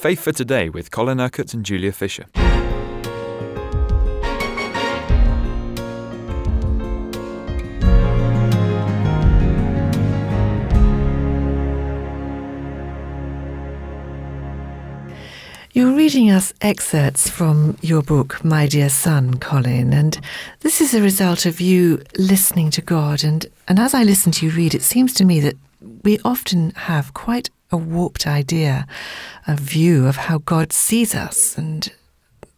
Faith for Today with Colin Urquhart and Julia Fisher. You're reading us excerpts from your book, My Dear Son, Colin, and this is a result of you listening to God. And as I listen to you read, it seems to me that we often have quite a warped idea, a view of how God sees us. And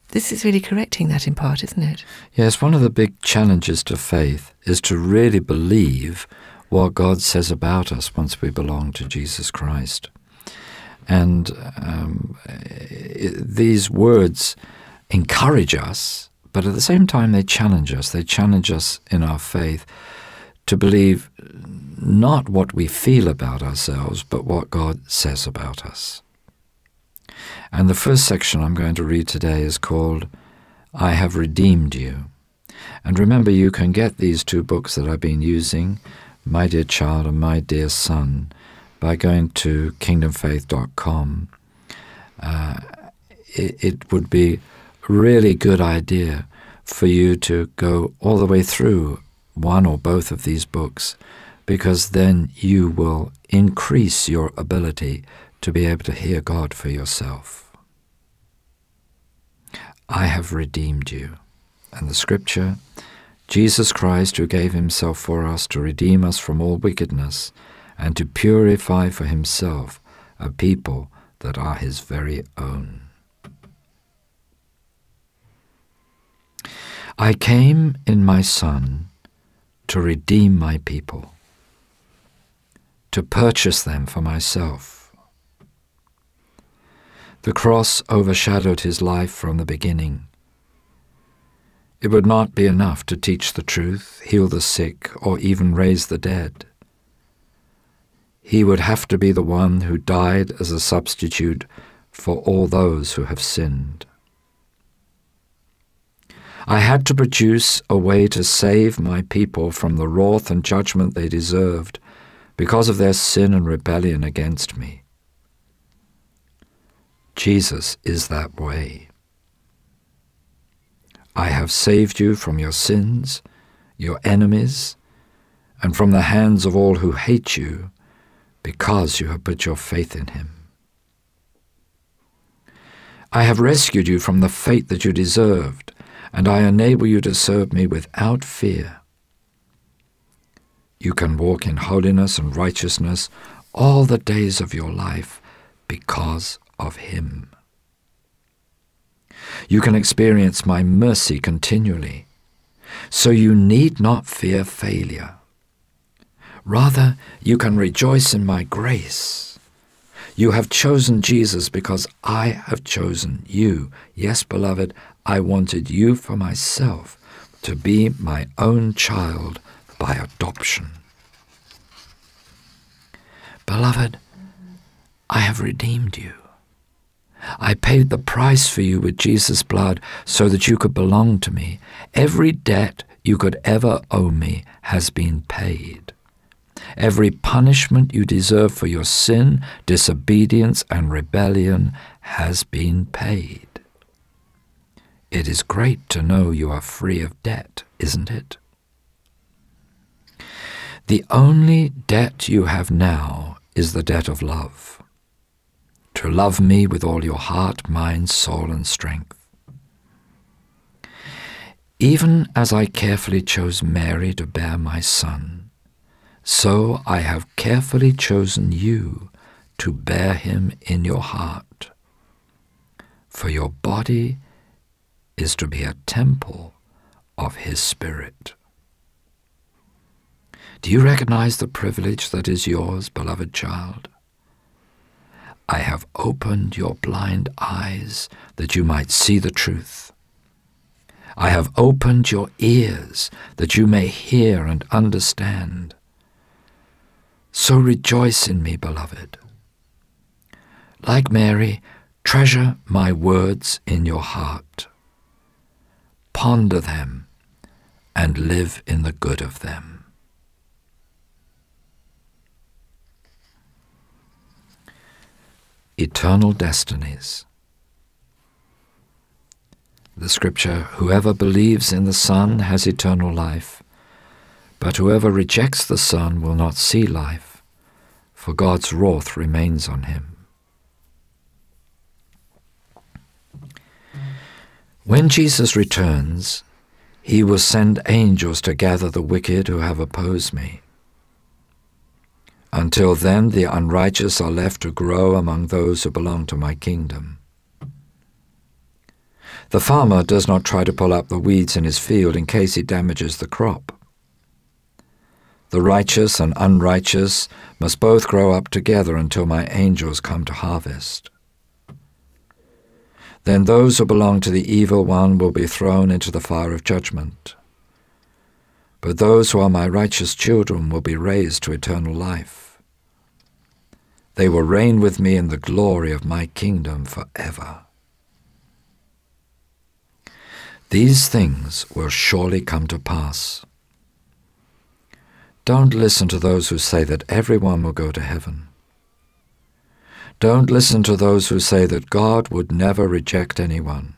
this is really correcting that in part, isn't it? Yes, one of the big challenges to faith is to really believe what God says about us once we belong to Jesus Christ. And these words encourage us, but at the same time they challenge us. They challenge us in our faith to believe not what we feel about ourselves, but what God says about us. And the first section I'm going to read today is called, I Have Redeemed You. And remember, you can get these two books that I've been using, My Dear Child and My Dear Son, by going to kingdomfaith.com. It would be a really good idea for you to go all the way through one or both of these books, because then you will increase your ability to be able to hear God for yourself. I have redeemed you. And the scripture, Jesus Christ, who gave himself for us to redeem us from all wickedness, and to purify for himself a people that are his very own. I came in my Son to redeem my people, to purchase them for myself. The cross overshadowed his life from the beginning. It would not be enough to teach the truth, heal the sick, or even raise the dead. He would have to be the one who died as a substitute for all those who have sinned. I had to produce a way to save my people from the wrath and judgment they deserved because of their sin and rebellion against me. Jesus is that way. I have saved you from your sins, your enemies, and from the hands of all who hate you, because you have put your faith in him. I have rescued you from the fate that you deserved, and I enable you to serve me without fear. You can walk in holiness and righteousness all the days of your life because of him. You can experience my mercy continually, so you need not fear failure. Rather, you can rejoice in my grace. You have chosen Jesus because I have chosen you. Yes, beloved, I wanted you for myself, to be my own child by adoption. Beloved, I have redeemed you. I paid the price for you with Jesus' blood so that you could belong to me. Every debt you could ever owe me has been paid. Every punishment you deserve for your sin, disobedience, and rebellion has been paid. It is great to know you are free of debt, isn't it? The only debt you have now is the debt of love. To love me with all your heart, mind, soul, and strength. Even as I carefully chose Mary to bear my Son, so I have carefully chosen you to bear him in your heart. For your body is to be a temple of his Spirit. Do you recognize the privilege that is yours, beloved child? I have opened your blind eyes that you might see the truth. I have opened your ears that you may hear and understand. So rejoice in me, beloved. Like Mary, treasure my words in your heart. Ponder them and live in the good of them. eternal destinies. The scripture, "Whoever believes in the Son has eternal life, but whoever rejects the Son will not see life, for God's wrath remains on him." When Jesus returns, he will send angels to gather the wicked who have opposed me. Until then, the unrighteous are left to grow among those who belong to my kingdom. The farmer does not try to pull up the weeds in his field in case he damages the crop. The righteous and unrighteous must both grow up together until my angels come to harvest. Then those who belong to the evil one will be thrown into the fire of judgment. But those who are my righteous children will be raised to eternal life. They will reign with me in the glory of my kingdom forever. These things will surely come to pass. Don't listen to those who say that everyone will go to heaven. Don't listen to those who say that God would never reject anyone.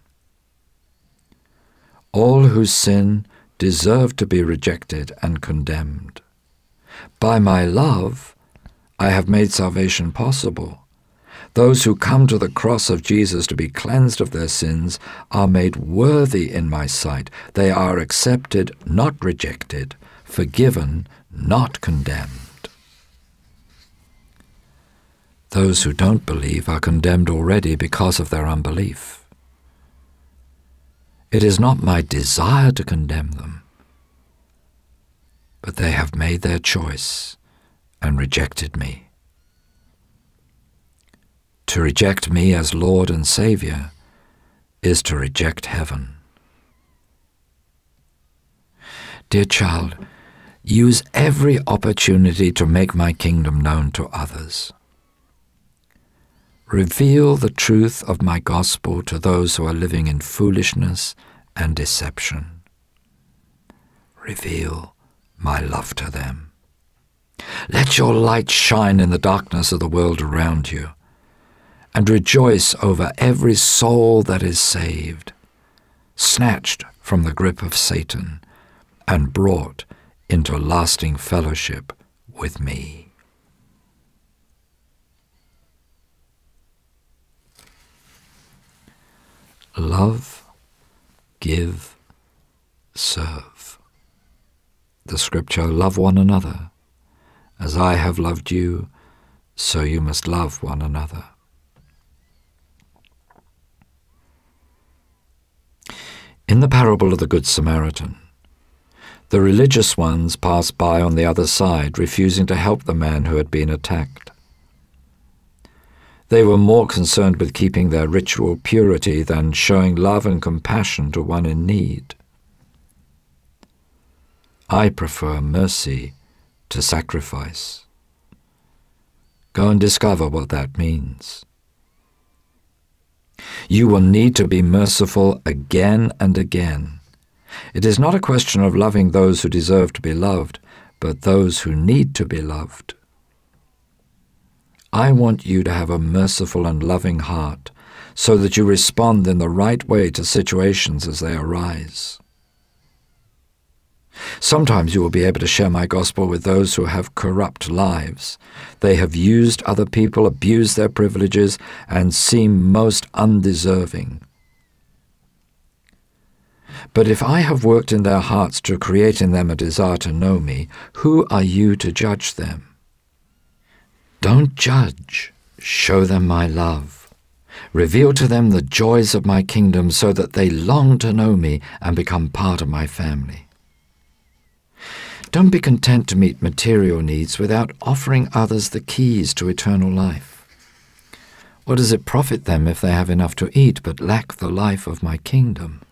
All who sin deserve to be rejected and condemned. By my love, I have made salvation possible. Those who come to the cross of Jesus to be cleansed of their sins are made worthy in my sight. They are accepted, not rejected, forgiven, not condemned. Those who don't believe are condemned already because of their unbelief. It is not my desire to condemn them, but they have made their choice and rejected me. To reject me as Lord and Savior is to reject heaven. Dear child, use every opportunity to make my kingdom known to others. Reveal the truth of my gospel to those who are living in foolishness and deception. Reveal my love to them. Let your light shine in the darkness of the world around you, and rejoice over every soul that is saved, snatched from the grip of Satan and brought into lasting fellowship with me. Love, give, serve. The scripture, love one another. As I have loved you, so you must love one another. In the parable of the Good Samaritan, the religious ones passed by on the other side, refusing to help the man who had been attacked. They were more concerned with keeping their ritual purity than showing love and compassion to one in need. I prefer mercy to sacrifice. Go and discover what that means. You will need to be merciful again and again. It is not a question of loving those who deserve to be loved, but those who need to be loved. I want you to have a merciful and loving heart so that you respond in the right way to situations as they arise. Sometimes you will be able to share my gospel with those who have corrupt lives. They have used other people, abused their privileges, and seem most undeserving. But if I have worked in their hearts to create in them a desire to know me, who are you to judge them? Don't judge. Show them my love. Reveal to them the joys of my kingdom so that they long to know me and become part of my family. Don't be content to meet material needs without offering others the keys to eternal life. What does it profit them if they have enough to eat but lack the life of my kingdom?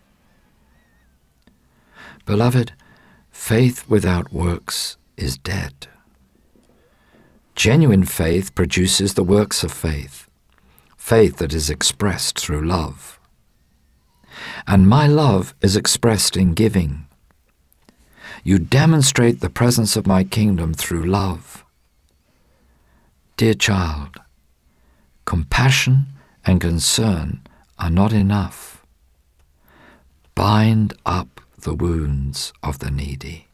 Beloved, faith without works is dead. Genuine faith produces the works of faith, faith that is expressed through love. And my love is expressed in giving. You demonstrate the presence of my kingdom through love. Dear child, compassion and concern are not enough. Bind up the wounds of the needy.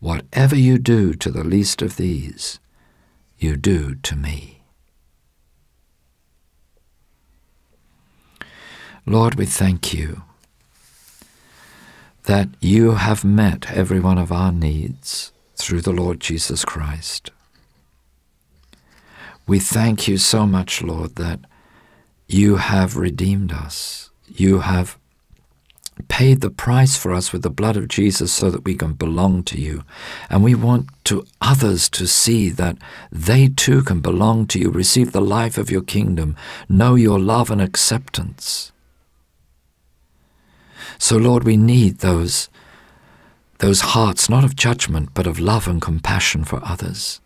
Whatever you do to the least of these, you do to me. Lord, we thank you that you have met every one of our needs through the Lord Jesus Christ. We thank you so much, Lord, that you have redeemed us. You have paid the price for us with the blood of Jesus so that we can belong to you. And we want to others to see that they too can belong to you, receive the life of your kingdom, know your love and acceptance. So, Lord, we need those hearts, not of judgment, but of love and compassion for others.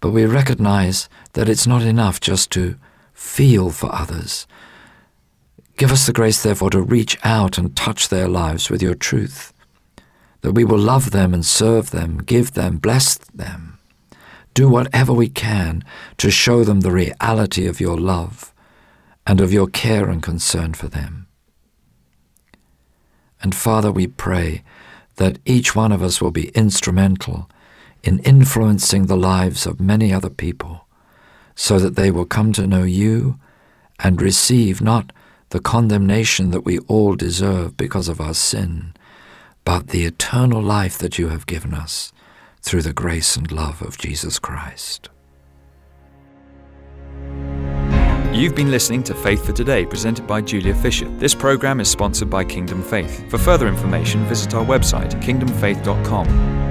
But we recognize that it's not enough just to feel for others. Give us the grace, therefore, to reach out and touch their lives with your truth, that we will love them and serve them, give them, bless them, do whatever we can to show them the reality of your love and of your care and concern for them. And Father, we pray that each one of us will be instrumental in influencing the lives of many other people so that they will come to know you and receive not the condemnation that we all deserve because of our sin, but the eternal life that you have given us through the grace and love of Jesus Christ. You've been listening to Faith for Today, presented by Julia Fisher. This program is sponsored by Kingdom Faith. For further information, visit our website, kingdomfaith.com.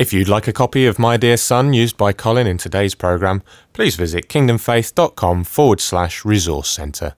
If you'd like a copy of My Dear Son used by Colin in today's programme, please visit kingdomfaith.com/resource centre.